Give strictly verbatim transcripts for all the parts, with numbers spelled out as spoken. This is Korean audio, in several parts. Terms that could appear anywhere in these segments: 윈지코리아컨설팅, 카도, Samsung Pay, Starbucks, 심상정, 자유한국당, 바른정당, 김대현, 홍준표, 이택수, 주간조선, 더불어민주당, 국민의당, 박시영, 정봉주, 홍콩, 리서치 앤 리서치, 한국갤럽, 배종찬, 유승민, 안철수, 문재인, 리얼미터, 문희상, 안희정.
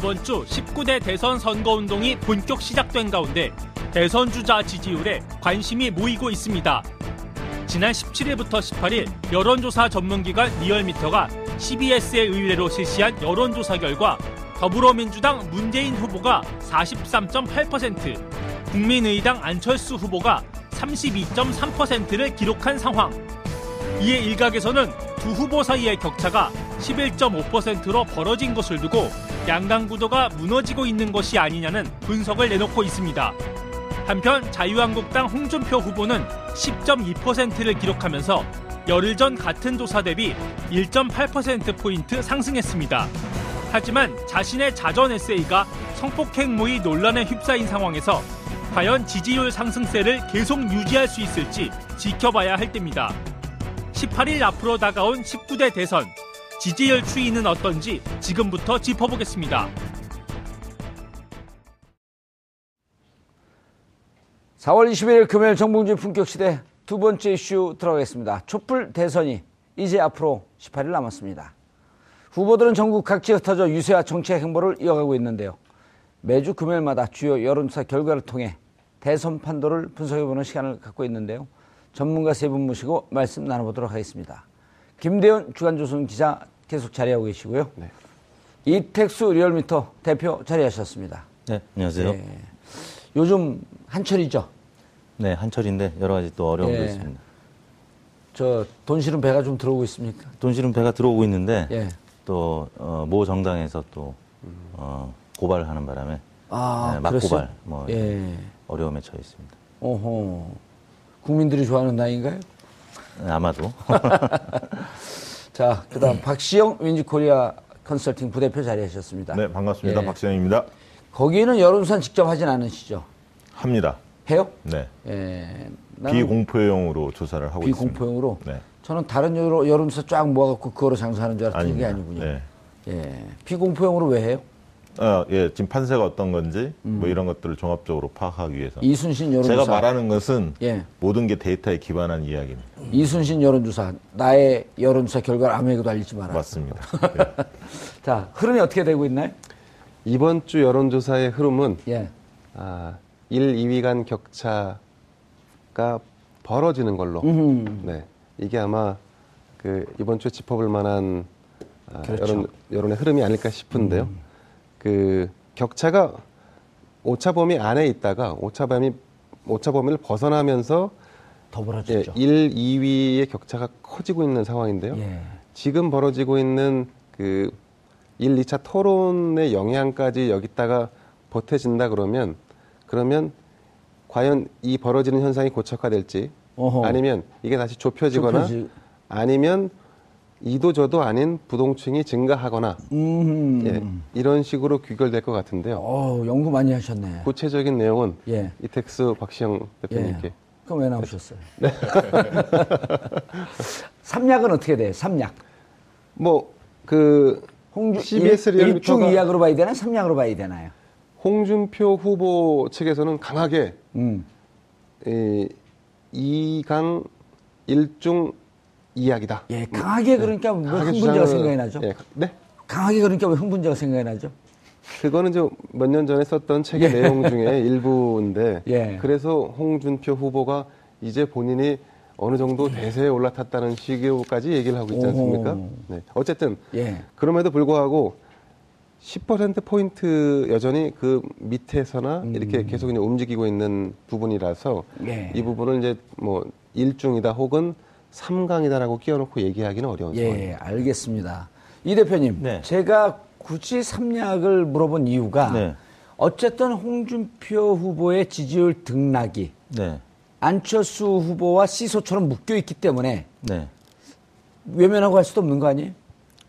이번 주 십구 대 대선 선거운동이 본격 시작된 가운데 대선 주자 지지율에 관심이 모이고 있습니다. 지난 십칠 일부터 십팔 일 여론조사 전문기관 리얼미터가 씨비에스의 의뢰로 실시한 여론조사 결과 더불어민주당 문재인 후보가 사십삼 점 팔 퍼센트, 국민의당 안철수 후보가 삼십이 점 삼 퍼센트를 기록한 상황. 이에 일각에서는 두 후보 사이의 격차가 십일 점 오 퍼센트로 벌어진 것을 두고 양강 구도가 무너지고 있는 것이 아니냐는 분석을 내놓고 있습니다. 한편 자유한국당 홍준표 후보는 십 점 이 퍼센트를 기록하면서 열흘 전 같은 조사 대비 일 점 팔 퍼센트포인트 상승했습니다. 하지만 자신의 자전 에세이가 성폭행 모의 논란에 휩싸인 상황에서 과연 지지율 상승세를 계속 유지할 수 있을지 지켜봐야 할 때입니다. 십팔 일 앞으로 다가온 십구 대 대선, 지지율 추이는 어떤지 지금부터 짚어보겠습니다. 사월 이십일 금요일 정봉주 품격시대 두 번째 이슈 들어가겠습니다. 촛불 대선이 이제 앞으로 십팔 일 남았습니다. 후보들은 전국 각지에 흩어져 유세와 정치의 행보를 이어가고 있는데요. 매주 금요일마다 주요 여론조사 결과를 통해 대선 판도를 분석해보는 시간을 갖고 있는데요. 전문가 세 분 모시고 말씀 나눠보도록 하겠습니다. 김대현 주간조선 기자 계속 자리하고 계시고요. 네. 이택수 리얼미터 대표 자리하셨습니다. 네, 안녕하세요. 네. 요즘 한철이죠? 네, 한철인데 여러 가지 또 어려움도 네. 있습니다. 저 돈 실은 배가 좀 들어오고 있습니까? 돈 실은 배가 들어오고 있는데 네. 또 모 정당에서 또 어, 고발을 하는 바람에 아, 네, 막고발 뭐 예. 어려움에 처해 있습니다. 오호. 국민들이 좋아하는 나이인가요? 네, 아마도. 자, 그 다음 박시영 윈지코리아컨설팅 부대표 자리하셨습니다. 네, 반갑습니다. 예. 박시영입니다. 거기는 여론조사 직접 하진 않으시죠? 합니다. 해요? 네. 예, 비공포용으로 조사를 하고 비공포용으로? 있습니다. 비공포용으로? 네. 저는 다른 여론, 여론조사 쫙 모아갖고 그거로 장사하는 줄 알았더니 그게 아니군요. 네. 예. 비공포용으로 왜 해요? 아, 예, 지금 판세가 어떤 건지 음. 뭐 이런 것들을 종합적으로 파악하기 위해서. 이순신 여론조사. 제가 말하는 것은 예. 모든 게 데이터에 기반한 이야기입니다. 이순신 여론조사. 나의 여론조사 결과를 아무에게도 알리지 마라. 맞습니다. 네. 자, 흐름이 어떻게 되고 있나요? 이번 주 여론조사의 흐름은 예. 아, 일, 이 위 간 격차가 벌어지는 걸로. 음흠. 네, 이게 아마 그 이번 주에 짚어볼 만한 아, 그렇죠. 여론, 여론의 흐름이 아닐까 싶은데요. 음. 그 격차가 오차범위 안에 있다가 오차범위, 오차범위를 벗어나면서 더 벌어졌죠. 예, 일, 이 위의 격차가 커지고 있는 상황인데요. 예. 지금 벌어지고 있는 그 일, 이 차 토론의 영향까지 여기다가 보태진다 그러면 그러면 과연 이 벌어지는 현상이 고착화될지 어허. 아니면 이게 다시 좁혀지거나 좁혀지. 아니면 이도 저도 아닌 부동층이 증가하거나 음. 예, 이런 식으로 귀결될 것 같은데요. 오, 연구 많이 하셨네. 구체적인 내용은 예. 이택수 박시영 대표님께. 예. 그럼 왜 나오셨어요? 네. 삼약은 어떻게 돼요? 삼약. 뭐 그 홍준 씨비에스 리얼미터가 일중 이약으로 봐야 되나 삼약으로 봐야 되나요? 홍준표 후보 측에서는 강하게 음. 에, 이강 일중 이약이다. 예, 강하게 그러니까 네. 왜 강하게 흥분제가 주장을... 생각이 나죠? 예. 네? 강하게 그러니까 왜 흥분제가 생각이 나죠? 그거는 좀 몇 년 전에 썼던 책의 예. 내용 중에 일부인데 예. 그래서 홍준표 후보가 이제 본인이 어느 정도 대세에 올라탔다는 식으로까지 얘기를 하고 있지 않습니까? 네. 어쨌든 예. 그럼에도 불구하고 십 퍼센트 포인트 여전히 그 밑에서나 음. 이렇게 계속 이제 움직이고 있는 부분이라서 예. 이 부분을 이제 뭐 일중이다 혹은 삼강이다라고 끼워놓고 얘기하기는 어려운 예, 상황입니다. 예, 알겠습니다. 이 대표님, 네. 제가 굳이 삼 약을 물어본 이유가 네. 어쨌든 홍준표 후보의 지지율 등락이 네. 안철수 후보와 씨소처럼 묶여있기 때문에 네. 외면하고 할 수도 없는 거 아니에요?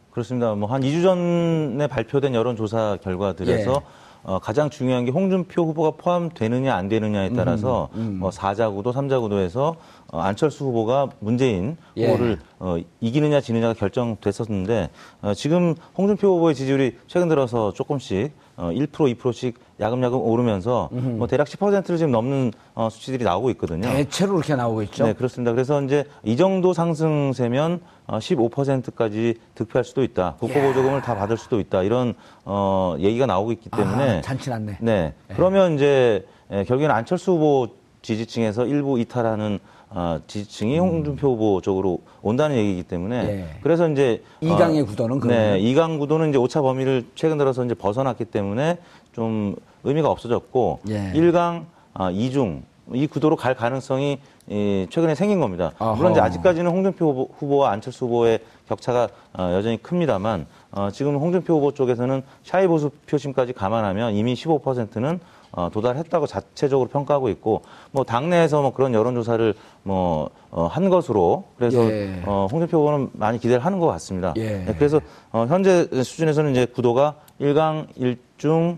그렇습니다. 뭐 한 이 주 전에 발표된 여론조사 결과들에서 예. 어, 가장 중요한 게 홍준표 후보가 포함되느냐 안 되느냐에 따라서 음, 음. 뭐 사 자 구도, 삼 자 구도에서 어, 안철수 후보가 문재인 예. 후보를 어, 이기느냐 지느냐가 결정됐었는데 어, 지금 홍준표 후보의 지지율이 최근 들어서 조금씩 일 퍼센트, 이 퍼센트씩 야금야금 오르면서 뭐 대략 십 퍼센트를 지금 넘는 어, 수치들이 나오고 있거든요. 대체로 이렇게 나오고 있죠. 네, 그렇습니다. 그래서 이제 이 정도 상승세면 어, 십오 퍼센트까지 득표할 수도 있다. 국고보조금을 다 받을 수도 있다. 이런 어, 얘기가 나오고 있기 때문에. 아, 잔치났네. 네. 그러면 이제 예, 결국에는 안철수 후보 지지층에서 일부 이탈하는 어, 지지층이 음. 홍준표 후보 쪽으로 온다는 얘기이기 때문에 예. 그래서 이제 이강의 어, 구도는 그러면? 네, 이강 구도는 이제 오차 범위를 최근 들어서 이제 벗어났기 때문에 좀 의미가 없어졌고 예. 일강, 어, 이중 이 구도로 갈 가능성이 이, 최근에 생긴 겁니다. 어허. 물론 이제 아직까지는 홍준표 후보, 후보와 안철수 후보의 격차가 어, 여전히 큽니다만 어, 지금 홍준표 후보 쪽에서는 샤이 보수 표심까지 감안하면 이미 십오 퍼센트는 어, 도달했다고 자체적으로 평가하고 있고, 뭐, 당내에서 뭐 그런 여론조사를 뭐, 어, 한 것으로, 그래서, 예. 어, 홍준표 후보는 많이 기대를 하는 것 같습니다. 예. 네, 그래서, 어, 현재 수준에서는 이제 구도가 일강 일중,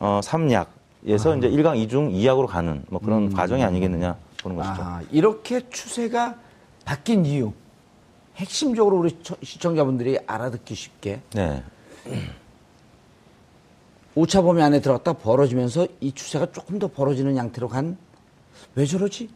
어, 삼약에서 아. 이제 일강 이중 이약으로 가는 뭐 그런 음. 과정이 아니겠느냐 보는 것이죠. 아, 이렇게 추세가 바뀐 이유, 핵심적으로 우리 시청자분들이 알아듣기 쉽게. 네. 오차 범위 안에 들어갔다 벌어지면서 이 추세가 조금 더 벌어지는 양태로 간, 왜 저러지?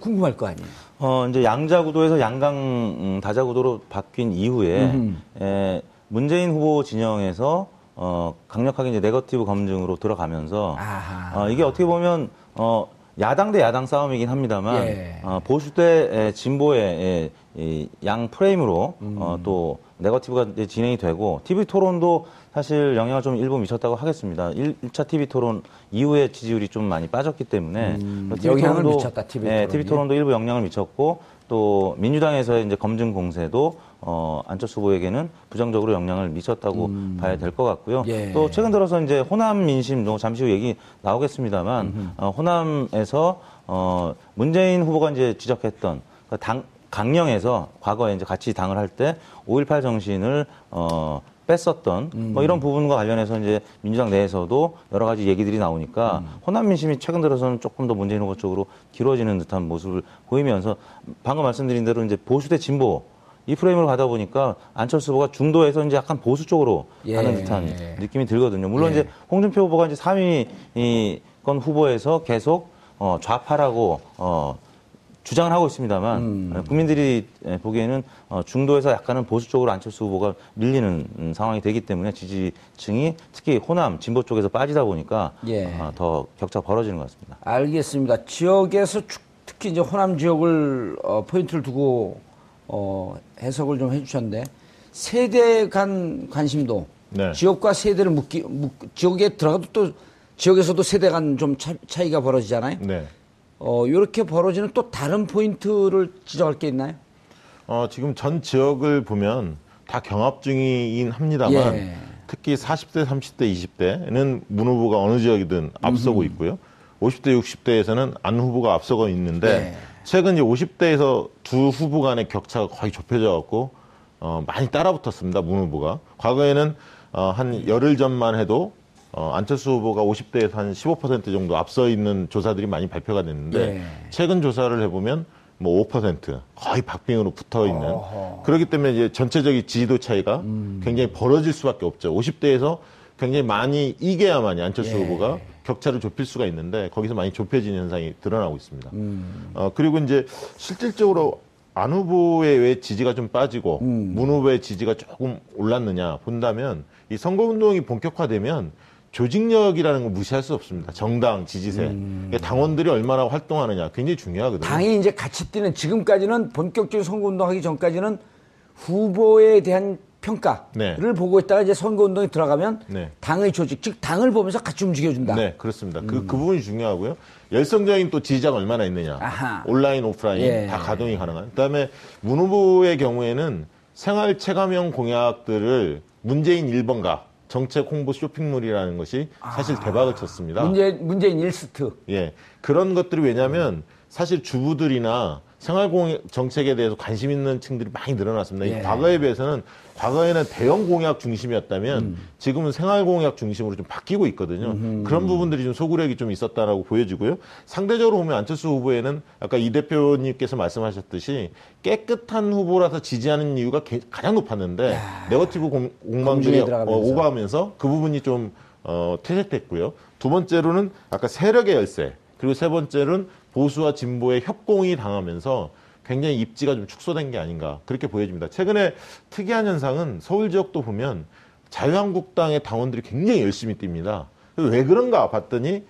궁금할 거 아니에요? 어, 이제 양자 구도에서 양강 음, 다자 구도로 바뀐 이후에, 음. 에, 문재인 후보 진영에서, 어, 강력하게 이제 네거티브 검증으로 들어가면서, 아하. 어, 이게 어떻게 보면, 어, 야당 대 야당 싸움이긴 합니다만, 예. 어, 보수 대 진보의 이, 양 프레임으로, 음. 어, 또, 네거티브가 진행이 되고 티비 토론도 사실 영향을 좀 일부 미쳤다고 하겠습니다. 일 차 티비 토론 이후에 지지율이 좀 많이 빠졌기 때문에 음, 티비 영향을 토론도, 미쳤다. 티비 토론이. 네, 티비 토론도 일부 영향을 미쳤고 또 민주당에서의 이제 검증 공세도 어, 안철수 후보에게는 부정적으로 영향을 미쳤다고 음. 봐야 될 것 같고요. 예. 또 최근 들어서 이제 호남 민심도 잠시 후 얘기 나오겠습니다만 어, 호남에서 어, 문재인 후보가 이제 지적했던 그러니까 당 강령에서 과거에 이제 같이 당을 할 때 오일팔 정신을 어, 뺐었던 뭐 이런 부분과 관련해서 이제 민주당 내에서도 여러 가지 얘기들이 나오니까 음. 호남 민심이 최근 들어서는 조금 더 문재인 후보 쪽으로 길어지는 듯한 모습을 보이면서 방금 말씀드린 대로 이제 보수 대 진보 이 프레임으로 가다 보니까 안철수 후보가 중도에서 이제 약간 보수 쪽으로 예. 가는 듯한 예. 느낌이 들거든요. 물론 예. 이제 홍준표 후보가 이제 삼위권 후보에서 계속 어, 좌파라고 어, 주장을 하고 있습니다만 음. 국민들이 보기에는 중도에서 약간은 보수 쪽으로 안철수 후보가 밀리는 상황이 되기 때문에 지지층이 특히 호남, 진보 쪽에서 빠지다 보니까 예. 더 격차가 벌어지는 것 같습니다. 알겠습니다. 지역에서 특히 이제 호남 지역을 어, 포인트를 두고 어, 해석을 좀 해주셨는데 세대 간 관심도 네. 지역과 세대를 묶기 묶, 지역에 들어가도 또 지역에서도 세대 간 좀 차이가 벌어지잖아요. 네. 어, 이렇게 벌어지는 또 다른 포인트를 지적할 게 있나요? 어, 지금 전 지역을 보면 다 경합 중이긴 합니다만 예. 특히 사십대, 삼십대, 이십대는 문 후보가 어느 지역이든 앞서고 음흠. 있고요. 오십대, 육십대에서는 안 후보가 앞서고 있는데 예. 최근 이제 오십대에서 두 후보 간의 격차가 거의 좁혀져갖고 어, 많이 따라붙었습니다. 문 후보가. 과거에는 어, 한 열흘 전만 해도 어, 안철수 후보가 오십대에서 한 십오 퍼센트 정도 앞서 있는 조사들이 많이 발표가 됐는데 예. 최근 조사를 해보면 뭐 오 퍼센트 거의 박빙으로 붙어있는 어허. 그렇기 때문에 이제 전체적인 지지도 차이가 음. 굉장히 벌어질 수밖에 없죠. 오십대에서 굉장히 많이 이겨야만이 안철수 예. 후보가 격차를 좁힐 수가 있는데 거기서 많이 좁혀지는 현상이 드러나고 있습니다. 음. 어, 그리고 이제 실질적으로 안 후보의 왜 지지가 좀 빠지고 음. 문 후보의 지지가 조금 올랐느냐 본다면 이 선거운동이 본격화되면 조직력이라는 걸 무시할 수 없습니다. 정당, 지지세. 음. 당원들이 얼마나 활동하느냐 굉장히 중요하거든요. 당이 이제 같이 뛰는 지금까지는 본격적인 선거운동하기 전까지는 후보에 대한 평가를 네. 보고 있다가 이제 선거운동에 들어가면 네. 당의 조직, 즉 당을 보면서 같이 움직여준다. 네, 그렇습니다. 음. 그, 그 부분이 중요하고요. 열성적인 또 지지자가 얼마나 있느냐. 아하. 온라인, 오프라인 예. 다 가동이 가능한. 그다음에 문 후보의 경우에는 생활 체감형 공약들을 문재인 일번가. 정책 홍보 쇼핑몰이라는 것이 사실 아, 대박을 쳤습니다. 문제, 문재인 일스트. 예. 그런 것들이 왜냐면 사실 주부들이나 생활공약 정책에 대해서 관심 있는 층들이 많이 늘어났습니다. 예. 과거에 비해서는 과거에는 대형 공약 중심이었다면 음. 지금은 생활공약 중심으로 좀 바뀌고 있거든요. 음흠. 그런 부분들이 좀 소구력이 좀 있었다라고 보여지고요. 상대적으로 보면 안철수 후보에는 아까 이 대표님께서 말씀하셨듯이 깨끗한 후보라서 지지하는 이유가 가장 높았는데 야. 네거티브 공, 공방들이 오가면서 그 부분이 좀 어, 퇴색됐고요. 두 번째로는 아까 세력의 열세, 그리고 세 번째로는 보수와 진보의 협공이 당하면서 굉장히 입지가 좀 축소된 게 아닌가 그렇게 보여집니다. 최근에 특이한 현상은 서울 지역도 보면 자유한국당의 당원들이 굉장히 열심히 뜁니다. 왜 그런가 봤더니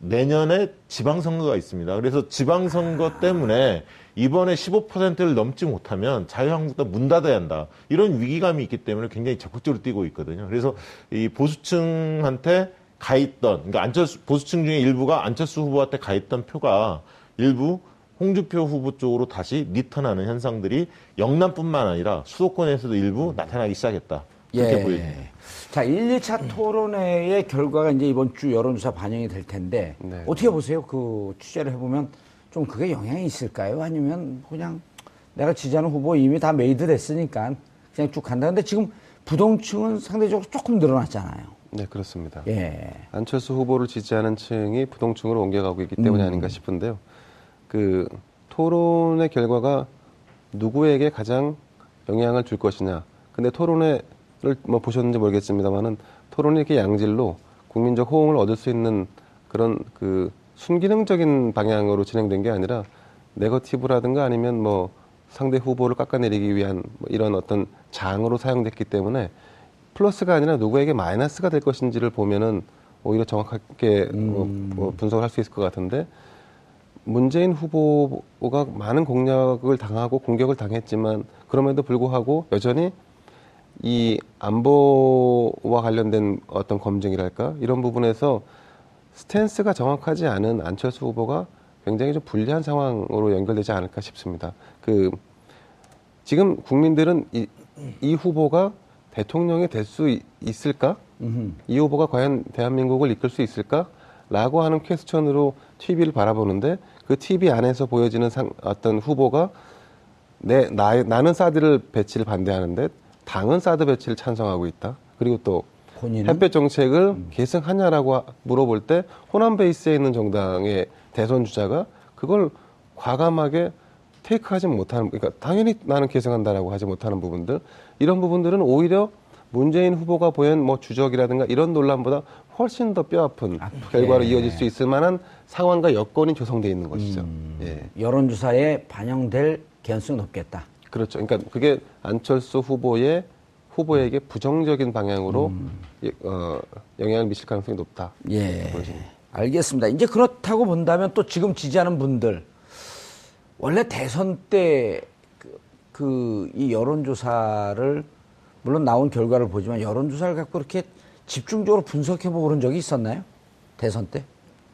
내년에 지방선거가 있습니다. 그래서 지방선거 때문에 이번에 십오 퍼센트를 넘지 못하면 자유한국당 문 닫아야 한다. 이런 위기감이 있기 때문에 굉장히 적극적으로 뛰고 있거든요. 그래서 이 보수층한테 가 있던, 그러니까 안철수, 보수층 중에 일부가 안철수 후보한테 가 있던 표가 일부 홍준표 후보 쪽으로 다시 리턴하는 현상들이 영남뿐만 아니라 수도권에서도 일부 나타나기 시작했다. 그렇게 예. 보입니다. 자, 일, 이 차 토론회의 결과가 이제 이번 주 여론조사 반영이 될 텐데 네. 어떻게 보세요? 그 취재를 해보면 좀 그게 영향이 있을까요? 아니면 그냥 내가 지지하는 후보 이미 다 메이드 됐으니까 그냥 쭉 간다. 근데 지금 부동층은 상대적으로 조금 늘어났잖아요. 네, 그렇습니다. 예. 안철수 후보를 지지하는 층이 부동층으로 옮겨가고 있기 때문이 음. 아닌가 싶은데요. 그 토론의 결과가 누구에게 가장 영향을 줄 것이냐. 근데 토론회를 뭐 보셨는지 모르겠습니다만은 토론이 이렇게 양질로 국민적 호응을 얻을 수 있는 그런 그 순기능적인 방향으로 진행된 게 아니라 네거티브라든가 아니면 뭐 상대 후보를 깎아내리기 위한 뭐 이런 어떤 장으로 사용됐기 때문에 플러스가 아니라 누구에게 마이너스가 될 것인지를 보면은 오히려 정확하게 음. 뭐 분석을 할 수 있을 것 같은데 문재인 후보가 많은 공략을 당하고 공격을 당했지만 그럼에도 불구하고 여전히 이 안보와 관련된 어떤 검증이랄까 이런 부분에서 스탠스가 정확하지 않은 안철수 후보가 굉장히 좀 불리한 상황으로 연결되지 않을까 싶습니다. 그 지금 국민들은 이, 이 후보가 대통령이 될 수 있을까? 음흠. 이 후보가 과연 대한민국을 이끌 수 있을까? 라고 하는 퀘스천으로 티비를 바라보는데 그 티비 안에서 보여지는 상, 어떤 후보가 내, 나, 나는 사드를 배치를 반대하는데 당은 사드 배치를 찬성하고 있다. 그리고 또 본인은? 햇볕 정책을 음. 계승하냐라고 물어볼 때 호남 베이스에 있는 정당의 대선 주자가 그걸 과감하게 테이크하지 못하는, 그러니까 당연히 나는 계승한다라고 하지 못하는 부분들, 이런 부분들은 오히려 문재인 후보가 보인 뭐 주적이라든가 이런 논란보다 훨씬 더 뼈아픈 아, 결과로 네. 이어질 수 있을 만한 상황과 여건이 조성되어 있는 것이죠. 음, 예. 여론조사에 반영될 개연성은 없겠다. 그렇죠. 그러니까 그게 안철수 후보의 후보에게 부정적인 방향으로 음. 어, 영향을 미칠 가능성이 높다. 예. 알겠습니다. 이제 그렇다고 본다면 또 지금 지지하는 분들 원래 대선 때 그 이 여론조사를 물론 나온 결과를 보지만 여론조사를 갖고 이렇게 집중적으로 분석해보고 그런 적이 있었나요? 대선 때?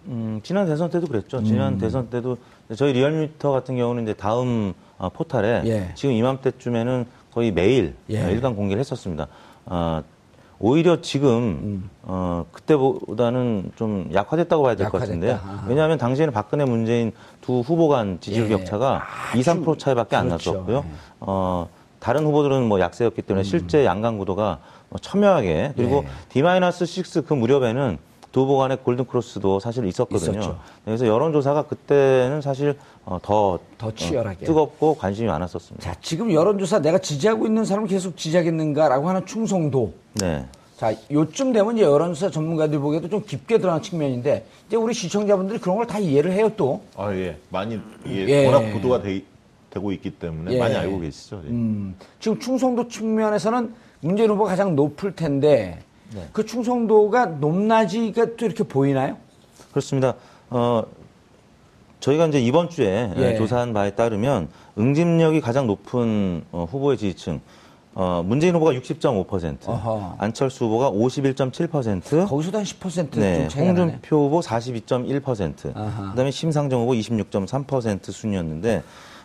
음, 지난 대선 때도 그랬죠. 음. 지난 대선 때도 저희 리얼미터 같은 경우는 이제 다음 어, 포탈에 예. 지금 이맘때쯤에는 거의 매일 예. 일간 공개를 했었습니다. 어, 오히려 지금 음. 어, 그때보다는 좀 약화됐다고 봐야 될 것 같은데요. 아하. 왜냐하면 당시에는 박근혜, 문재인 두 후보 간 지지율 예. 격차가 아주, 이, 삼 퍼센트 차이밖에 안 그렇죠. 났었고요. 예. 어, 다른 후보들은 뭐 약세였기 때문에 음. 실제 양강 구도가 첨예하게 그리고 예. 디 마이너스 육 그 무렵에는 두 후보 간의 골든크로스도 사실 있었거든요. 있었죠. 그래서 여론조사가 그때는 사실 더, 더 치열하게 뜨겁고 관심이 많았었습니다. 자, 지금 여론조사 내가 지지하고 있는 사람을 계속 지지하겠는가라고 하는 충성도. 네. 자, 요쯤 되면 이제 여론조사 전문가들이 보기에도 좀 깊게 들어간 측면인데 이제 우리 시청자분들이 그런 걸 다 이해를 해요 또. 아, 예. 많이 이해, 예. 워낙 보도가 되, 되고 있기 때문에 예. 많이 알고 계시죠. 예. 음, 지금 충성도 측면에서는 문재인 후보가 가장 높을 텐데. 네. 그 충성도가 높낮이가 또 이렇게 보이나요? 그렇습니다. 어, 저희가 이제 이번 주에 예. 조사한 바에 따르면 응집력이 가장 높은 어, 후보의 지지층, 어, 문재인 후보가 육십 점 오 퍼센트, 어허. 안철수 후보가 오십일 점 칠 퍼센트, 거기서도 한 십 퍼센트 네, 홍준표 후보 사십이 점 일 퍼센트, 아하. 그다음에 심상정 후보 이십육 점 삼 퍼센트 순이었는데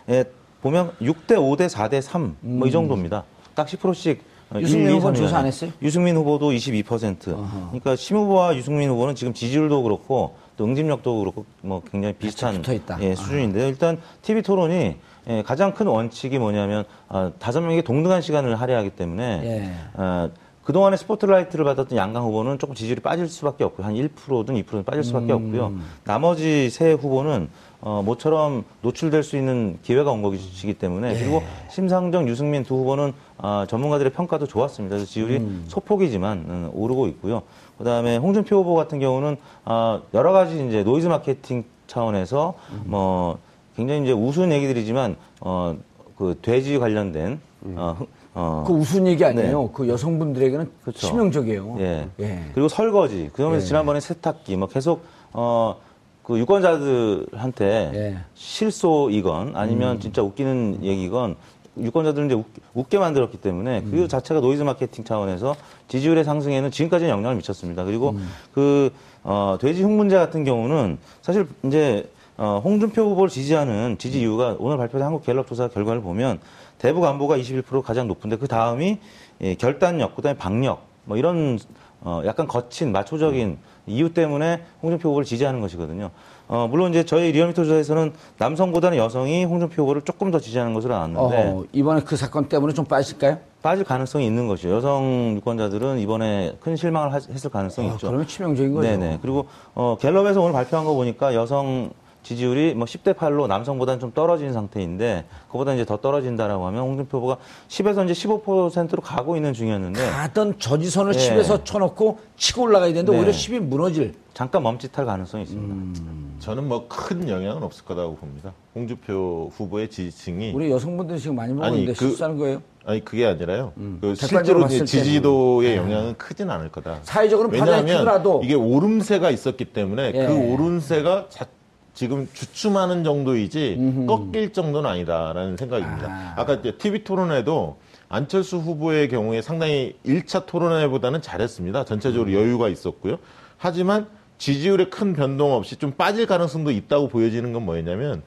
예, 보면 육 대 오 대 사 대 삼 뭐 이 음. 정도입니다. 딱 십 퍼센트씩. 유승민 후보는 조사 안 했어요? 유승민 후보도 이십이 퍼센트. 어허. 그러니까 심 후보와 유승민 후보는 지금 지지율도 그렇고 또 응집력도 그렇고 뭐 굉장히 비슷한 예, 수준인데요. 일단 티비 토론이 예, 가장 큰 원칙이 뭐냐면 아, 다섯 명이 동등한 시간을 할애하기 때문에 예. 아, 그동안에 스포트라이트를 받았던 양강 후보는 조금 지지율이 빠질 수밖에 없고요. 한 일 퍼센트든 이 퍼센트든 빠질 수밖에 음. 없고요. 나머지 세 후보는 어, 모처럼 노출될 수 있는 기회가 온 것이기 때문에 예. 그리고 심상정, 유승민 두 후보는 아, 전문가들의 평가도 좋았습니다. 그래서 지율이 음. 소폭이지만 음, 오르고 있고요. 그다음에 홍준표 후보 같은 경우는 아, 여러 가지 이제 노이즈 마케팅 차원에서 음. 뭐 굉장히 이제 우스운 얘기들이지만 어, 그 돼지 관련된 음. 어, 어. 그 우스운 얘기 아니에요. 네. 그 여성분들에게는 그렇죠. 치명적이에요. 예. 예. 그리고 설거지. 그러면서 예. 지난번에 세탁기 뭐 계속 어. 그 유권자들한테 예. 실소이건 아니면 음. 진짜 웃기는 음. 얘기건 유권자들은 이제 웃, 웃게 만들었기 때문에 음. 그 자체가 노이즈 마케팅 차원에서 지지율의 상승에는 지금까지는 영향을 미쳤습니다. 그리고 음. 그 어, 돼지 흉 문제 같은 경우는 사실 이제 어, 홍준표 후보를 지지하는 지지 이유가 오늘 발표된 한국갤럽 조사 결과를 보면 대북 안보가 이십일 퍼센트 가장 높은데 그 다음이 예, 결단력, 그다음에 방역 뭐 이런 어, 약간 거친 마초적인 음. 이유 때문에 홍준표 후보를 지지하는 것이거든요. 어, 물론 이제 저희 리얼미터 조사에서는 남성보다는 여성이 홍준표 후보를 조금 더 지지하는 것으로 나왔는데 어, 이번에 그 사건 때문에 좀 빠질까요? 빠질 가능성이 있는 것이죠. 여성 유권자들은 이번에 큰 실망을 하, 했을 가능성이 아, 있죠. 그러면 치명적인 거죠. 네네. 그리고 어, 갤럽에서 오늘 발표한 거 보니까 여성 지지율이 뭐 십 대 팔로 남성보다는 좀 떨어진 상태인데 그보다 이제 더 떨어진다라고 하면 홍준표 후보가 십에서 이제 십오 퍼센트로 가고 있는 중이었는데 가던 저지선을 네. 십에서 쳐놓고 치고 올라가야 되는데 네. 오히려 십이 무너질 잠깐 멈칫할 가능성이 있습니다. 음. 저는 뭐 큰 영향은 없을 거라고 봅니다. 홍준표 후보의 지지층이 우리 여성분들이 지금 많이 보고 있는데 실수하는 그, 거예요? 아니 그게 아니라요. 음. 그 실제로 지지도의 때는. 영향은 크진 않을 거다. 사회적으로는 왜냐하면 크더라도. 이게 오름세가 있었기 때문에 예. 그 오름세가 자, 지금 주춤하는 정도이지 음흠. 꺾일 정도는 아니다라는 생각입니다. 아. 아까 티비 토론회도 안철수 후보의 경우에 상당히 일 차 토론회보다는 잘했습니다. 전체적으로 음. 여유가 있었고요. 하지만 지지율에 큰 변동 없이 좀 빠질 가능성도 있다고 보여지는 건 뭐였냐면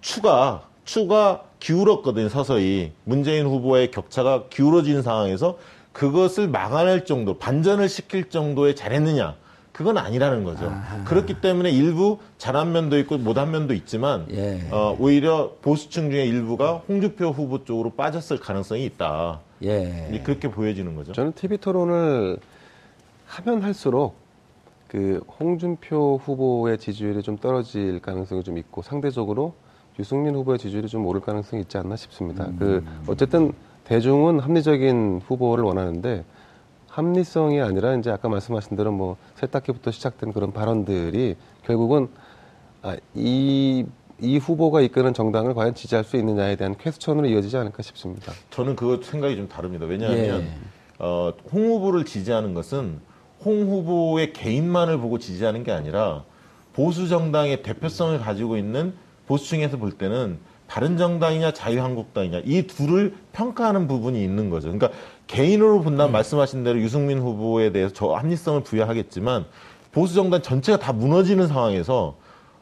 추가, 추가 기울었거든요. 서서히. 문재인 후보와의 격차가 기울어진 상황에서 그것을 막아낼 정도, 반전을 시킬 정도에 잘했느냐. 그건 아니라는 거죠. 아하. 그렇기 때문에 일부 잘한 면도 있고 못한 면도 있지만 예. 어, 오히려 보수층 중에 일부가 홍준표 후보 쪽으로 빠졌을 가능성이 있다. 예. 그렇게 보여지는 거죠. 저는 티비 토론을 하면 할수록 그 홍준표 후보의 지지율이 좀 떨어질 가능성이 좀 있고 상대적으로 유승민 후보의 지지율이 좀 오를 가능성이 있지 않나 싶습니다. 음. 그 어쨌든 대중은 합리적인 후보를 원하는데 합리성이 아니라 이제 아까 말씀하신 대로 뭐 세탁기부터 시작된 그런 발언들이 결국은 아, 이, 이 후보가 이끄는 정당을 과연 지지할 수 있느냐에 대한 퀘스천으로 이어지지 않을까 싶습니다. 저는 그 생각이 좀 다릅니다. 왜냐하면 예. 어, 홍 후보를 지지하는 것은 홍 후보의 개인만을 보고 지지하는 게 아니라 보수 정당의 대표성을 가지고 있는 보수층에서 볼 때는 바른정당이냐 자유한국당이냐 이 둘을 평가하는 부분이 있는 거죠. 그러니까 개인으로 본다면 음. 말씀하신 대로 유승민 후보에 대해서 저 합리성을 부여하겠지만 보수정당 전체가 다 무너지는 상황에서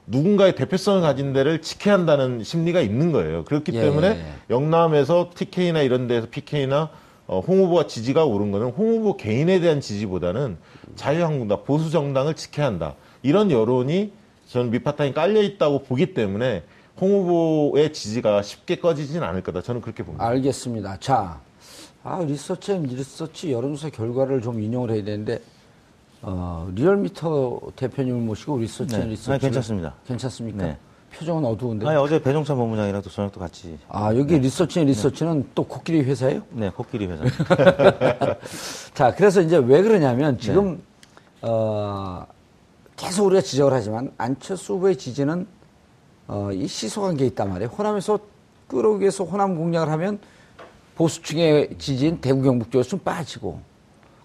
누군가의 대표성을 가진 데를 지켜야 한다는 심리가 있는 거예요. 그렇기 예. 때문에 영남에서 티케이나 이런 데에서 피케이나 어, 홍 후보가 지지가 오른 거는 홍 후보 개인에 대한 지지보다는 자유한국당, 보수정당을 지켜야 한다. 이런 여론이 저는 밑바탕에 깔려있다고 보기 때문에 홍 후보의 지지가 쉽게 꺼지진 않을 거다. 저는 그렇게 봅니다. 알겠습니다. 자, 아, 리서치 앤 리서치 여론조사 결과를 좀 인용을 해야 되는데 어, 리얼미터 대표님을 모시고 리서치 앤 네. 리서치 네, 괜찮습니다. 괜찮습니까? 네. 표정은 어두운데. 아니, 어제 배종찬 본부장이랑 또 저녁도 같이. 아, 여기 네. 리서치 앤 리서치는 네. 또 코끼리 회사예요? 네, 코끼리 회사. 자, 그래서 이제 왜 그러냐면 지금 네. 어, 계속 우리가 지적을 하지만 안철수 후보의 지지는 어, 이 시소한 게 있단 말이에요. 호남에서 끌어오기 위해서 호남 공략을 하면 보수층의 지지인 대구 경북 쪽에서 좀 빠지고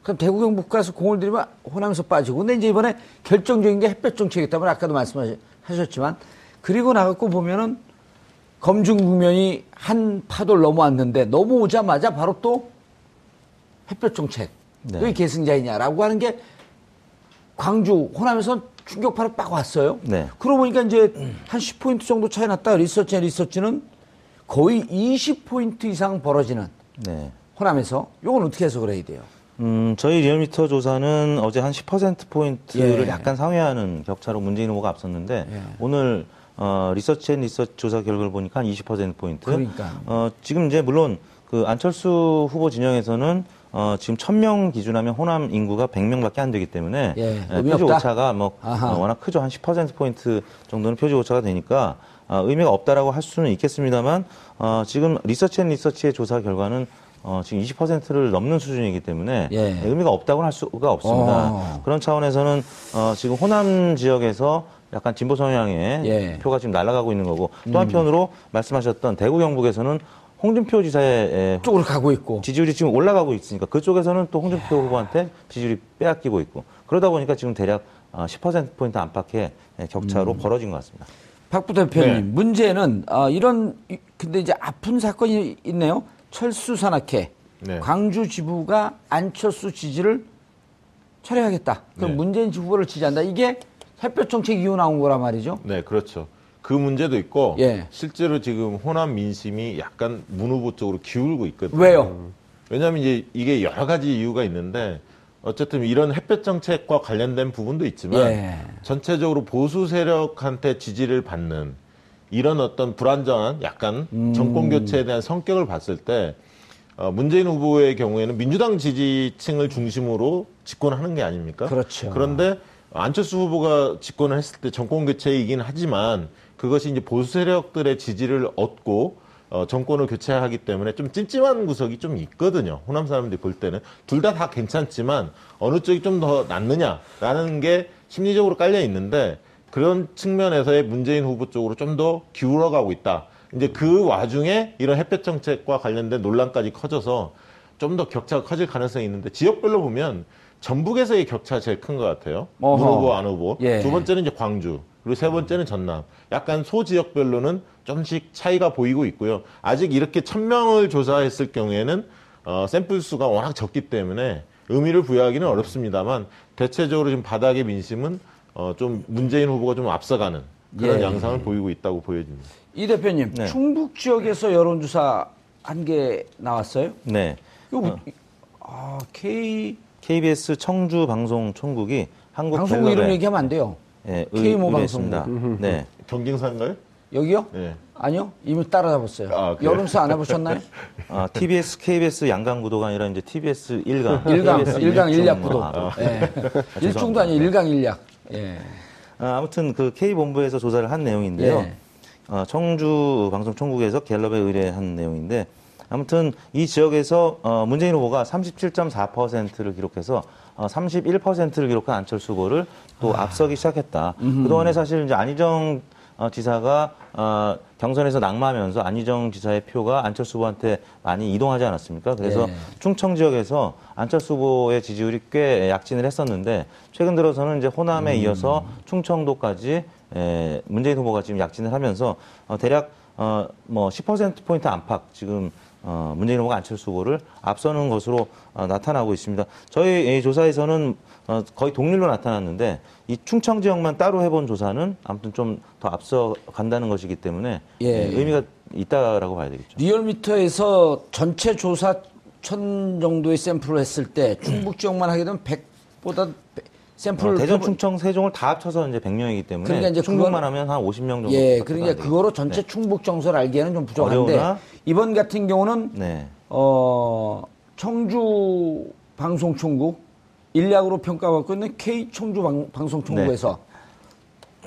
그럼 대구 경북 가서 공을 들이면 호남에서 빠지고 근데 이제 이번에 결정적인 게 햇볕 정책이기 때문에 아까도 말씀하셨지만 그리고 나갖고 보면은 검증 국면이 한 파도를 넘어왔는데 넘어오자마자 바로 또 햇볕 정책 네. 왜 계승자이냐라고 하는 게 광주 호남에서는 충격파로 빡 왔어요. 네. 그러고 보니까 이제 한 십 포인트 정도 차이 났다. 리서치 앤 리서치는 거의 이십 포인트 이상 벌어지는 네. 호남에서. 요건 어떻게 해석을 해야 돼요? 음, 저희 리얼미터 조사는 어제 한 십 퍼센트 포인트를 예. 약간 상회하는 격차로 문재인 후보가 앞섰는데 예. 오늘 어, 리서치 앤 리서치 조사 결과를 보니까 한 이십 퍼센트 포인트. 그러니까. 어, 지금 이제 물론 그 안철수 후보 진영에서는 어, 지금 천 명 기준하면 호남 인구가 백 명밖에 안 되기 때문에 예, 표지 없다? 오차가 뭐 어, 워낙 크죠. 한 십 퍼센트 포인트 정도는 표지 오차가 되니까 어, 의미가 없다라고 할 수는 있겠습니다만 어, 지금 리서치 앤 리서치의 조사 결과는 어, 지금 이십 퍼센트를 넘는 수준이기 때문에 예. 의미가 없다고는 할 수가 없습니다. 오. 그런 차원에서는 어, 지금 호남 지역에서 약간 진보 성향의 예. 표가 지금 날아가고 있는 거고 또 한편으로 음. 말씀하셨던 대구 경북에서는 홍준표 지사의 쪽으로 가고 있고 지지율이 지금 올라가고 있으니까 그쪽에서는 또 홍준표 예. 후보한테 지지율이 빼앗기고 있고 그러다 보니까 지금 대략 십 퍼센트 포인트 안팎의 격차로 음. 벌어진 것 같습니다. 박 부대표님, 네. 문제는 아, 이런 근데 이제 아픈 사건이 있네요. 철수 산악회, 네. 광주 지부가 안철수 지지를 철회하겠다. 그럼 네. 문재인 지부를 지지한다. 이게 햇볕 정책 이후 나온 거란 말이죠. 네, 그렇죠. 그 문제도 있고 예. 실제로 지금 호남 민심이 약간 문 후보 쪽으로 기울고 있거든요. 왜요? 왜냐하면 이제 이게 여러 가지 이유가 있는데 어쨌든 이런 햇볕 정책과 관련된 부분도 있지만 예. 전체적으로 보수 세력한테 지지를 받는 이런 어떤 불안정한 약간 음. 정권 교체에 대한 성격을 봤을 때 어, 문재인 후보의 경우에는 민주당 지지층을 중심으로 집권하는 게 아닙니까? 그렇죠. 그런데 안철수 후보가 집권을 했을 때 정권 교체이긴 하지만 그것이 이제 보수 세력들의 지지를 얻고 어, 정권을 교체하기 때문에 좀 찜찜한 구석이 좀 있거든요. 호남 사람들이 볼 때는 둘 다 다 괜찮지만 어느 쪽이 좀 더 낫느냐라는 게 심리적으로 깔려 있는데 그런 측면에서의 문재인 후보 쪽으로 좀 더 기울어가고 있다. 이제 그 와중에 이런 햇볕 정책과 관련된 논란까지 커져서 좀 더 격차가 커질 가능성이 있는데 지역별로 보면 전북에서의 격차가 제일 큰 것 같아요. 어허. 문 후보, 안 후보. 예. 두 번째는 이제 광주. 그리고 세 번째는 전남. 약간 소지역별로는 좀씩 차이가 보이고 있고요. 아직 이렇게 천 명을 조사했을 경우에는 어, 샘플 수가 워낙 적기 때문에 의미를 부여하기는 어렵습니다만 대체적으로 지금 바닥의 민심은 어, 좀 문재인 후보가 좀 앞서가는 그런 예. 양상을 보이고 있다고 보여집니다. 이 대표님, 네. 충북 지역에서 여론조사 한 게 나왔어요? 네. 요, 아, K... 케이비에스 청주 방송 총국이 한국 방송 이름 얘기하면 안 돼요. 네, 케이모 방송입니다. 네. 경쟁사인가요? 여기요? 네. 아니요. 이미 따라잡았어요. 아, 그래? 여름수 안 해보셨나요? 아, 티비에스, 케이비에스 양강 구도가 아니라 이제 티비에스 일강. 일강, 케이비에스 일강 일약 구도. 아, 네. 아, 일중도 아니에요. 일강 일약. 예. 아, 아무튼 그 K본부에서 조사를 한 내용인데요. 예. 아, 청주 방송 총국에서 갤럽에 의뢰한 내용인데 아무튼 이 지역에서 어, 문재인 후보가 삼십칠 점 사 퍼센트를 기록해서 어, 삼십일 퍼센트를 기록한 안철수 후보를 또 아. 앞서기 시작했다. 음흠. 그동안에 사실 이제 안희정 어, 지사가 어, 경선에서 낙마하면서 안희정 지사의 표가 안철수 후보한테 많이 이동하지 않았습니까? 그래서 예. 충청 지역에서 안철수 후보의 지지율이 꽤 약진을 했었는데 최근 들어서는 이제 호남에 음. 이어서 충청도까지 에, 문재인 후보가 지금 약진을 하면서 어, 대략 어, 뭐 십 퍼센트 포인트 안팎 지금 어, 문재인 후보가 안철수 후보를 앞서는 것으로 어, 나타나고 있습니다. 저희 조사에서는 어, 거의 동률로 나타났는데 이 충청 지역만 따로 해본 조사는 아무튼 좀 더 앞서간다는 것이기 때문에 예. 예, 의미가 있다라고 봐야 되겠죠. 리얼미터에서 전체 조사 천 정도의 샘플을 했을 때 충북 지역만 하게 되면 백보다 샘플 어, 대전, 표본... 충청, 세종을 다 합쳐서 이제 백 명이기 때문에 그러니까 이제 충북만 그건... 하면 한 오십 명 정도. 예, 그러니까 그거로 전체 네. 충북 정서를 알기에는 좀 부족한데 어려우나? 이번 같은 경우는 네. 어, 청주 방송총국 일약으로 평가받고 있는 K 청주 방송총국에서 네.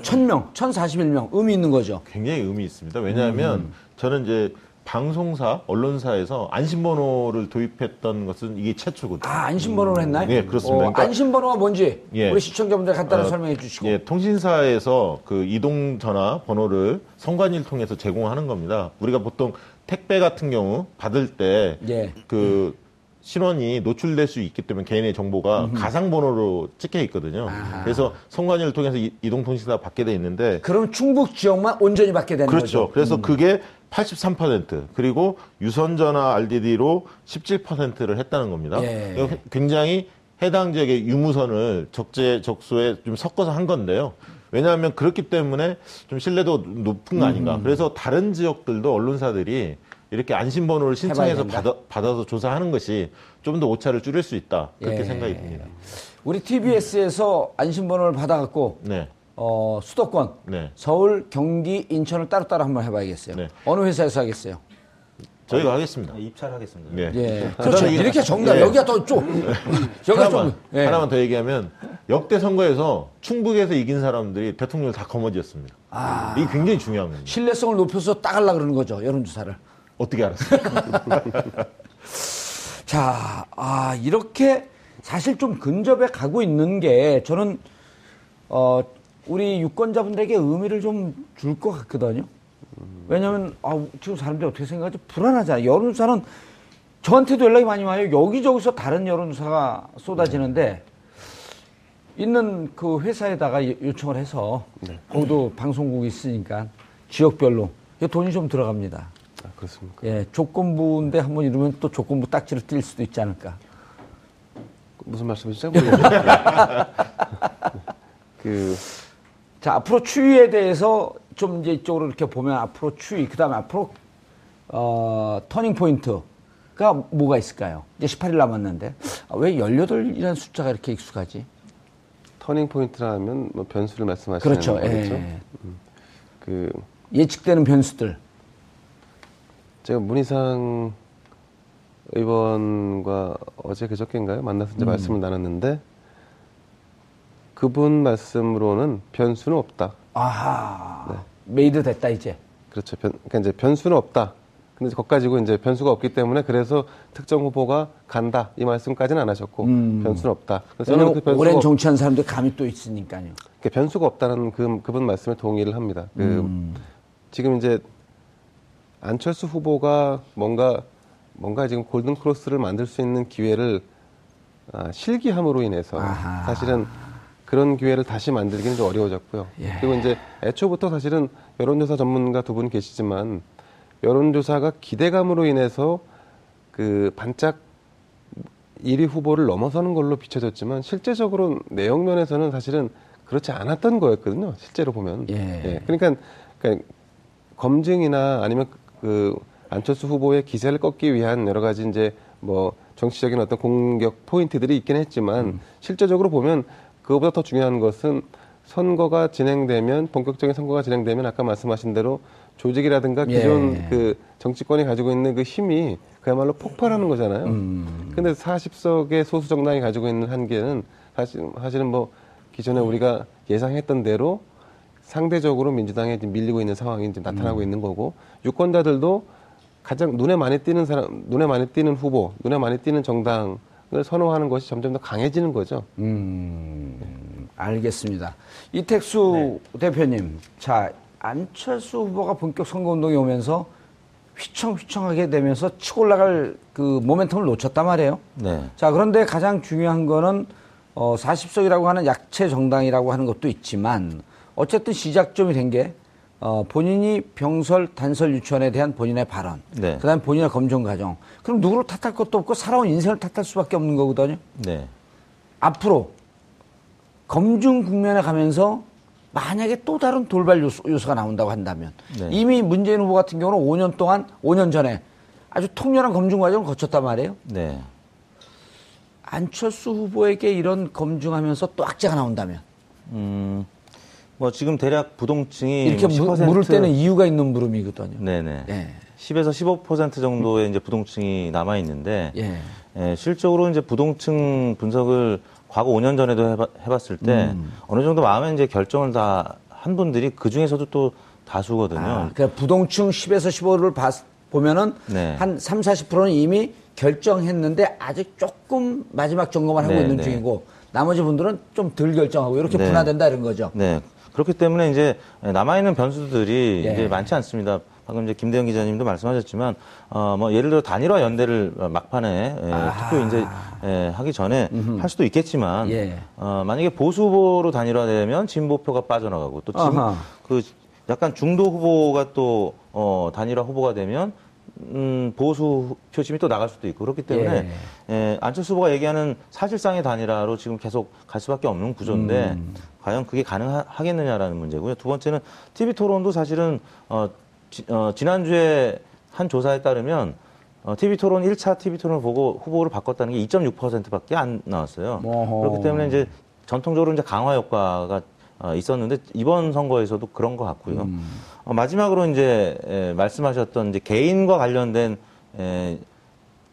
천 명, 천사십일 명 의미 있는 거죠. 굉장히 의미 있습니다. 왜냐하면 음. 저는 이제 방송사, 언론사에서 안심번호를 도입했던 것은 이게 최초거든요. 아, 안심번호를 했나요? 음, 네, 그렇습니다. 어, 그러니까, 안심번호가 뭔지 예, 우리 시청자분들 간단히 어, 설명해 주시고. 예, 통신사에서 그 이동전화 번호를 선관위를 통해서 제공하는 겁니다. 우리가 보통 택배 같은 경우 받을 때 예. 그 신원이 노출될 수 있기 때문에 개인의 정보가 음흠. 가상번호로 찍혀 있거든요. 아. 그래서 선관위를 통해서 이동통신사 받게 돼 있는데. 그럼 충북 지역만 온전히 받게 되는 그렇죠. 거죠? 그렇죠. 그래서 음. 그게 팔십삼 퍼센트 그리고 유선전화 알디디로 십칠 퍼센트를 했다는 겁니다. 예. 굉장히 해당 지역의 유무선을 적재적소에 좀 섞어서 한 건데요. 왜냐하면 그렇기 때문에 좀 신뢰도 높은 거 아닌가. 음. 그래서 다른 지역들도 언론사들이 이렇게 안심번호를 신청해서 받아, 받아서 조사하는 것이 좀 더 오차를 줄일 수 있다. 그렇게 예. 생각이 듭니다. 우리 티비에스에서 안심번호를 받아갖고 네. 어, 수도권, 네. 서울, 경기, 인천을 따로따로 한번 해봐야겠어요. 네. 어느 회사에서 하겠어요? 저희가 어, 하겠습니다. 입찰 하겠습니다. 네. 예. 그렇죠. 이렇게 정답. 네. 여기가 더 쪽. 네. 여기가 하나만, 좀. 네. 하나만 더 얘기하면 역대 선거에서 충북에서 이긴 사람들이 대통령을 다 거머쥐었습니다. 아. 이게 굉장히 중요한 겁니다. 신뢰성을 높여서 따가려고 그러는 거죠. 여론조사를. 어떻게 알았어요? 자, 아, 이렇게 사실 좀 근접해 가고 있는 게 저는 어, 우리 유권자분들에게 의미를 좀 줄 것 같거든요. 왜냐하면 아, 지금 사람들이 어떻게 생각하지? 불안하잖아요. 여론조사는 저한테도 연락이 많이 와요. 여기저기서 다른 여론조사가 쏟아지는데 있는 그 회사에다가 요청을 해서 네. 거기도 방송국이 있으니까 지역별로 돈이 좀 들어갑니다. 아, 그렇습니까? 예, 조건부인데 한번 이러면 또 조건부 딱지를 뛸 수도 있지 않을까. 무슨 말씀이시죠? 그 자, 앞으로 추이에 대해서 좀 이제 이쪽으로 이렇게 보면 앞으로 추이, 그 다음에 앞으로 어, 터닝 포인트가 뭐가 있을까요? 이제 십팔 일 남았는데 아, 왜 십팔이라는 숫자가 이렇게 익숙하지? 터닝 포인트라면 뭐 변수를 말씀하시는 거죠? 그렇죠. 거겠죠? 예. 음. 그 예측되는 변수들. 제가 문희상 의원과 어제 그저께인가요? 만나서 이제 음. 말씀을 나눴는데 그분 말씀으로는 변수는 없다. 아하. 네. 메이드 됐다 이제. 그렇죠. 변, 그러니까 이제 변수는 없다. 근데 이제 거기까지고 이제 변수가 없기 때문에 그래서 특정 후보가 간다 이 말씀까지는 안 하셨고 음. 변수는 없다. 그래서 저는 그 변수가 오랜 정치한 사람들 감이 또 있으니까요. 그러니까 변수가 없다는 그 그분 말씀에 동의를 합니다. 그 음. 지금 이제 안철수 후보가 뭔가 뭔가 지금 골든 크로스를 만들 수 있는 기회를 아, 실기함으로 인해서 아하. 사실은 그런 기회를 다시 만들기는 좀 어려워졌고요. 예. 그리고 이제 애초부터 사실은 여론조사 전문가 두 분 계시지만 여론조사가 기대감으로 인해서 그 반짝 일 위 후보를 넘어서는 걸로 비춰졌지만 실제적으로 내용 면에서는 사실은 그렇지 않았던 거였거든요. 실제로 보면. 예. 예. 그러니까, 그러니까 검증이나 아니면 그 안철수 후보의 기세를 꺾기 위한 여러 가지 이제 뭐 정치적인 어떤 공격 포인트들이 있긴 했지만 음. 실제적으로 보면 그거보다 더 중요한 것은 선거가 진행되면 본격적인 선거가 진행되면 아까 말씀하신 대로 조직이라든가 기존 예. 그 정치권이 가지고 있는 그 힘이 그야말로 폭발하는 거잖아요. 음. 근데 사십 석의 소수 정당이 가지고 있는 한계는 사실 사실은 뭐 기존에 음. 우리가 예상했던 대로 상대적으로 민주당에 밀리고 있는 상황이 지금 나타나고 음. 있는 거고 유권자들도 가장 눈에 많이 띄는 사람, 눈에 많이 띄는 후보, 눈에 많이 띄는 정당을 선호하는 것이 점점 더 강해지는 거죠. 음, 알겠습니다. 이택수 네. 대표님, 자 안철수 후보가 본격 선거운동이 오면서 휘청휘청하게 되면서 치고 올라갈 그 모멘텀을 놓쳤단 말이에요. 네. 자 그런데 가장 중요한 거는 어, 사십 석이라고 하는 약체 정당이라고 하는 것도 있지만 어쨌든 시작점이 된 게 어, 본인이 병설, 단설 유치원에 대한 본인의 발언, 네. 그 다음에 본인의 검증 과정. 그럼 누구를 탓할 것도 없고 살아온 인생을 탓할 수밖에 없는 거거든요. 네. 앞으로 검증 국면에 가면서 만약에 또 다른 돌발 요소, 요소가 나온다고 한다면 네. 이미 문재인 후보 같은 경우는 오 년 동안, 오 년 전에 아주 통렬한 검증 과정을 거쳤단 말이에요. 네. 안철수 후보에게 이런 검증하면서 또 악재가 나온다면? 음. 뭐 지금 대략 부동층이 이렇게 십 퍼센트 물을 때는 이유가 있는 물음이거든요. 네네. 예. 십에서 십오 퍼센트 정도의 이제 부동층이 남아 있는데 예. 예, 실적으로 이제 부동층 분석을 과거 오 년 전에도 해봐, 해봤을 때 음. 어느 정도 마음에 이제 결정을 다 한 분들이 그 중에서도 또 다수거든요. 아, 그러니까 부동층 십에서 십오를 봐, 보면은 네. 한 삼, 사십 퍼센트는 이미 결정했는데 아직 조금 마지막 점검을 하고 네, 있는 네. 중이고 나머지 분들은 좀 덜 결정하고 이렇게 네. 분화된다 이런 거죠. 네. 그렇기 때문에 이제 남아있는 변수들이 예. 이제 많지 않습니다. 방금 이제 김대현 기자님도 말씀하셨지만, 어, 뭐 예를 들어 단일화 연대를 막판에 예, 투표 이제 예, 하기 전에 음흠. 할 수도 있겠지만, 예. 어, 만약에 보수 후보로 단일화되면 진보표가 빠져나가고 또 진, 그 약간 중도 후보가 또 어, 단일화 후보가 되면 음, 보수 표심이 또 나갈 수도 있고 그렇기 때문에 예. 예, 안철수 후보가 얘기하는 사실상의 단일화로 지금 계속 갈 수밖에 없는 구조인데. 음. 과연 그게 가능하겠느냐라는 문제고요. 두 번째는 티비 토론도 사실은 어, 지, 어, 지난주에 한 조사에 따르면 어, 티비 토론 일 차 티비 토론을 보고 후보를 바꿨다는 게 이 점 육 퍼센트밖에 안 나왔어요. 어허. 그렇기 때문에 이제 전통적으로 이제 강화 효과가 어, 있었는데 이번 선거에서도 그런 것 같고요. 음. 어, 마지막으로 이제 에, 말씀하셨던 이제 개인과 관련된 에,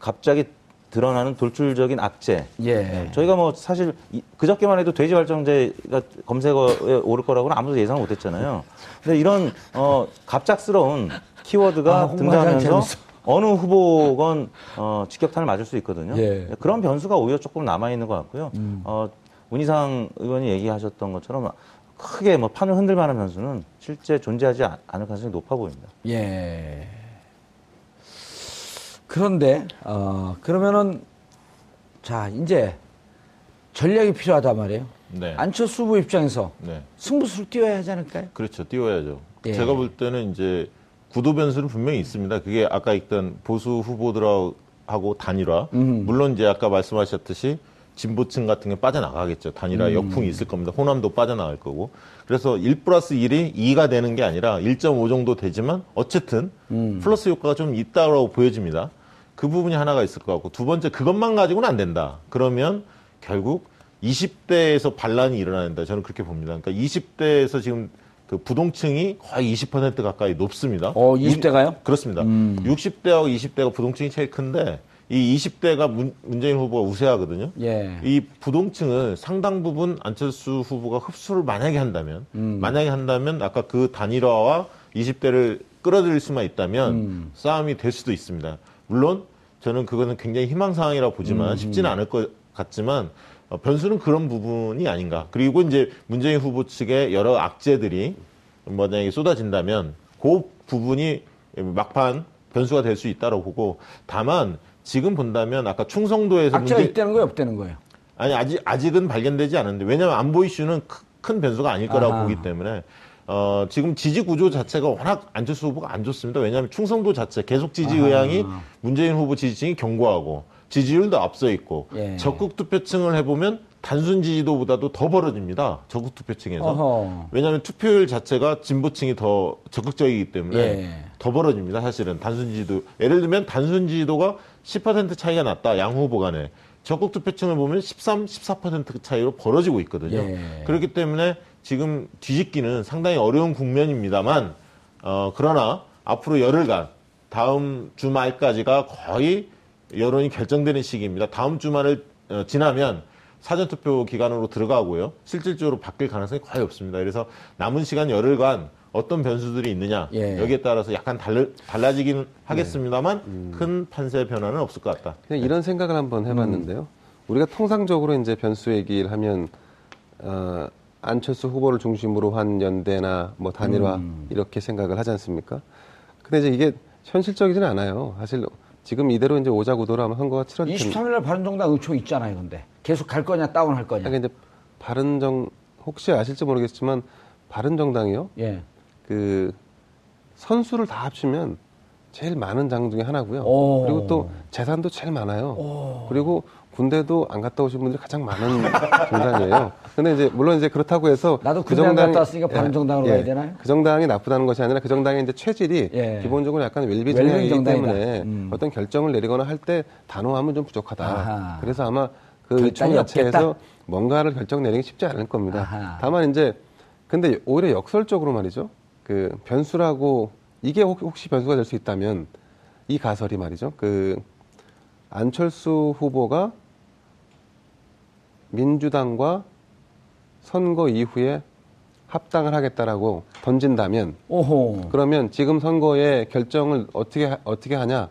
갑자기 드러나는 돌출적인 악재. 예. 저희가 뭐 사실 그저께만 해도 돼지 발정제가 검색어에 오를 거라고는 아무도 예상을 못했잖아요. 근데 이런 어 갑작스러운 키워드가 아, 등장하면서 어느 후보건 어, 직격탄을 맞을 수 있거든요. 예. 그런 변수가 오히려 조금 남아있는 것 같고요. 음. 어, 문희상 의원이 얘기하셨던 것처럼 크게 뭐 판을 흔들 만한 변수는 실제 존재하지 않을 가능성이 높아 보입니다. 예. 그런데 어, 그러면은 자 이제 전략이 필요하단 말이에요. 네. 안철수 후보 입장에서 네. 승부수를 띄워야 하지 않을까요? 그렇죠. 띄워야죠. 예. 제가 볼 때는 이제 구도 변수는 분명히 있습니다. 그게 아까 일단 보수 후보들하고 단일화. 음. 물론 이제 아까 말씀하셨듯이 진보층 같은 게 빠져나가겠죠. 단일화 음. 역풍이 있을 겁니다. 호남도 빠져나갈 거고. 그래서 일 플러스 일이 이가 되는 게 아니라 일 점 오 정도 되지만 어쨌든 음. 플러스 효과가 좀 있다고 보여집니다. 그 부분이 하나가 있을 것 같고. 두 번째, 그것만 가지고는 안 된다. 그러면 결국 이십 대에서 반란이 일어난다. 저는 그렇게 봅니다. 그러니까 이십 대에서 지금 그 부동층이 거의 이십 퍼센트 가까이 높습니다. 어, 이십 대가요? 그렇습니다. 음. 육십 대하고 이십 대가 부동층이 제일 큰데 이 이십 대가 문, 문재인 후보가 우세하거든요. 예. 이 부동층을 상당 부분 안철수 후보가 흡수를 만약에 한다면 음. 만약에 한다면 아까 그 단일화와 이십 대를 끌어들일 수만 있다면 음. 싸움이 될 수도 있습니다. 물론 저는 그거는 굉장히 희망사항이라고 보지만 음. 쉽지는 않을 것 같지만 변수는 그런 부분이 아닌가. 그리고 이제 문재인 후보 측의 여러 악재들이 만약에 쏟아진다면 그 부분이 막판 변수가 될 수 있다고 보고, 다만 지금 본다면 아까 충성도에서 악재가 문제... 있다는 거예요? 없다는 거예요? 아니 아직, 아직은 발견되지 않은데 왜냐하면 안보 이슈는 큰 변수가 아닐 거라고 아하. 보기 때문에 어, 지금 지지 구조 자체가 워낙 안철수 후보가 안 좋습니다. 왜냐하면 충성도 자체 계속 지지 아하. 의향이 문재인 후보 지지층이 견고하고 지지율도 앞서 있고 예. 적극 투표층을 해보면 단순 지지도보다도 더 벌어집니다. 적극 투표층에서. 어허. 왜냐하면 투표율 자체가 진보층이 더 적극적이기 때문에 예. 더 벌어집니다. 사실은 단순 지지도. 예를 들면 단순 지지도가 십 퍼센트 차이가 났다. 양 후보 간에. 적극 투표층을 보면 십삼, 십사 퍼센트 차이로 벌어지고 있거든요. 예. 그렇기 때문에 지금 뒤집기는 상당히 어려운 국면입니다만 어, 그러나 앞으로 열흘간 다음 주말까지가 거의 여론이 결정되는 시기입니다. 다음 주말을 지나면 사전투표 기간으로 들어가고요. 실질적으로 바뀔 가능성이 거의 없습니다. 그래서 남은 시간 열흘간 어떤 변수들이 있느냐 예. 여기에 따라서 약간 달라, 달라지긴 네. 하겠습니다만 음. 큰 판세의 변화는 없을 것 같다. 그냥 이런 생각을 한번 해봤는데요. 음. 우리가 통상적으로 이제 변수 얘기를 하면 어, 안철수 후보를 중심으로 한 연대나 뭐 단일화 음. 이렇게 생각을 하지 않습니까? 근데 이제 이게 현실적이진 않아요. 사실 지금 이대로 이제 오자구도로 하면 선거가 치러질 텐데. 이십삼 일날 바른정당 의총 있잖아요, 근데. 계속 갈 거냐, 다운할 거냐. 그러니까 이제 바른정, 혹시 아실지 모르겠지만, 바른정당이요? 예. 그, 선수를 다 합치면 제일 많은 장 중에 하나고요. 오. 그리고 또 재산도 제일 많아요. 오. 그리고 군대도 안 갔다 오신 분들이 가장 많은 정당이에요. 근데 이제, 물론 이제 그렇다고 해서. 나도 그 정당이. 갔다 왔으니까 예, 바른정당으로 예, 가야 되나요? 그 정당이 나쁘다는 것이 아니라 그 정당의 이제 체질이 예. 기본적으로 약간 웰빙 정당이기 때문에 음. 어떤 결정을 내리거나 할 때 단호함은 좀 부족하다. 아하. 그래서 아마 그 총 자체에서 뭔가를 결정 내리기 쉽지 않을 겁니다. 아하. 다만 이제, 근데 오히려 역설적으로 말이죠. 그 변수라고, 이게 혹시 변수가 될 수 있다면 이 가설이 말이죠. 그 안철수 후보가 민주당과 선거 이후에 합당을 하겠다라고 던진다면 오호. 그러면 지금 선거의 결정을 어떻게 어떻게 하냐?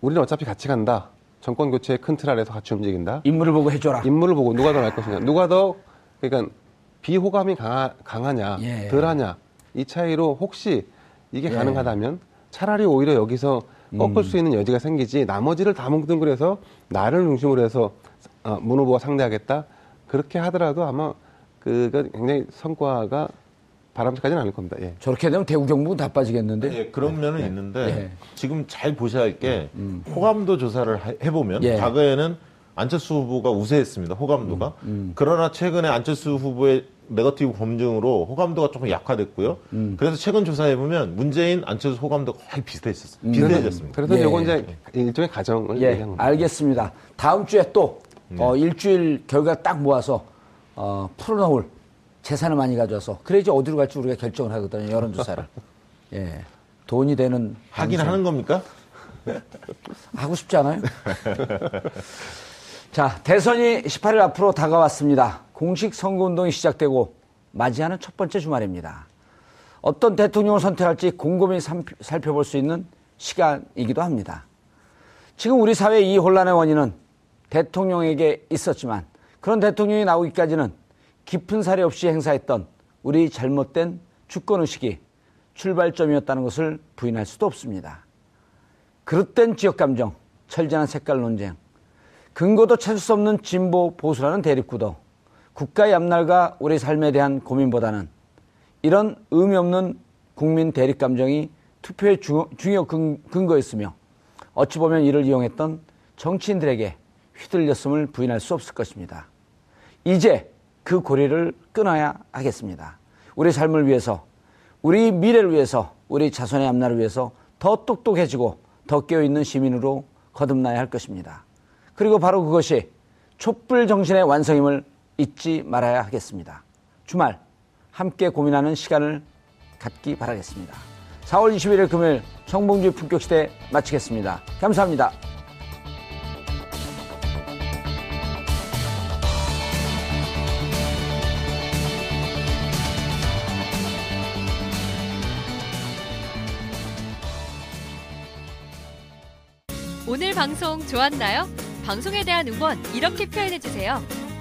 우리는 어차피 같이 간다. 정권 교체의 큰 틀 안에서 같이 움직인다. 인물을 보고 해줘라. 인물을 보고 누가 더 날 것이냐? 누가 더 그러니까 비호감이 강하, 강하냐, 예. 덜하냐 이 차이로 혹시 이게 예. 가능하다면 차라리 오히려 여기서 꺾을 음. 수 있는 여지가 생기지 나머지를 다 뭉뚱그려서 나를 중심으로 해서 어, 문 후보가 상대하겠다 그렇게 하더라도 아마 그거 굉장히 성과가 바람직하지는 않을 겁니다. 예. 저렇게 되면 대구 경북은 다 빠지겠는데? 예, 그런 면은 예. 있는데 예. 지금 잘 보셔야 할 게 음. 호감도 조사를 해보면 예. 과거에는 안철수 후보가 우세했습니다. 호감도가. 음. 음. 그러나 최근에 안철수 후보의 네거티브 검증으로 호감도가 조금 약화됐고요. 음. 그래서 최근 조사해보면 문재인, 안철수 호감도가 거의 비슷해졌, 음. 비슷해졌습니다. 그래서 예. 이건 이제 일종의 가정을 예. 얘기한 겁니다. 알겠습니다. 다음 주에 또 네. 어, 일주일 결과 딱 모아서 어, 풀어놓을 재산을 많이 가져와서 그래 이제 어디로 갈지 우리가 결정을 하거든요. 여론조사를. 예, 돈이 되는. 하긴 방송. 하는 겁니까? 하고 싶지 않아요? 자, 대선이 십팔 일 앞으로 다가왔습니다. 공식 선거운동이 시작되고 맞이하는 첫 번째 주말입니다. 어떤 대통령을 선택할지 곰곰이 삼, 살펴볼 수 있는 시간이기도 합니다. 지금 우리 사회의 이 혼란의 원인은 대통령에게 있었지만 그런 대통령이 나오기까지는 깊은 사례 없이 행사했던 우리 잘못된 주권의식이 출발점이었다는 것을 부인할 수도 없습니다. 그릇된 지역감정, 철저한 색깔 논쟁, 근거도 찾을 수 없는 진보 보수라는 대립구도, 국가의 앞날과 우리 삶에 대한 고민보다는 이런 의미 없는 국민 대립감정이 투표의 중요 근거였으며 어찌 보면 이를 이용했던 정치인들에게 휘둘렸음을 부인할 수 없을 것입니다. 이제 그 고리를 끊어야 하겠습니다. 우리 삶을 위해서, 우리 미래를 위해서, 우리 자손의 앞날을 위해서 더 똑똑해지고 더 깨어있는 시민으로 거듭나야 할 것입니다. 그리고 바로 그것이 촛불 정신의 완성임을 잊지 말아야 하겠습니다. 주말 함께 고민하는 시간을 갖기 바라겠습니다. 사월 이십일일 금요일 성봉주의 품격시대 마치겠습니다. 감사합니다. 오늘 방송 좋았나요? 방송에 대한 응원 이렇게 표현해주세요.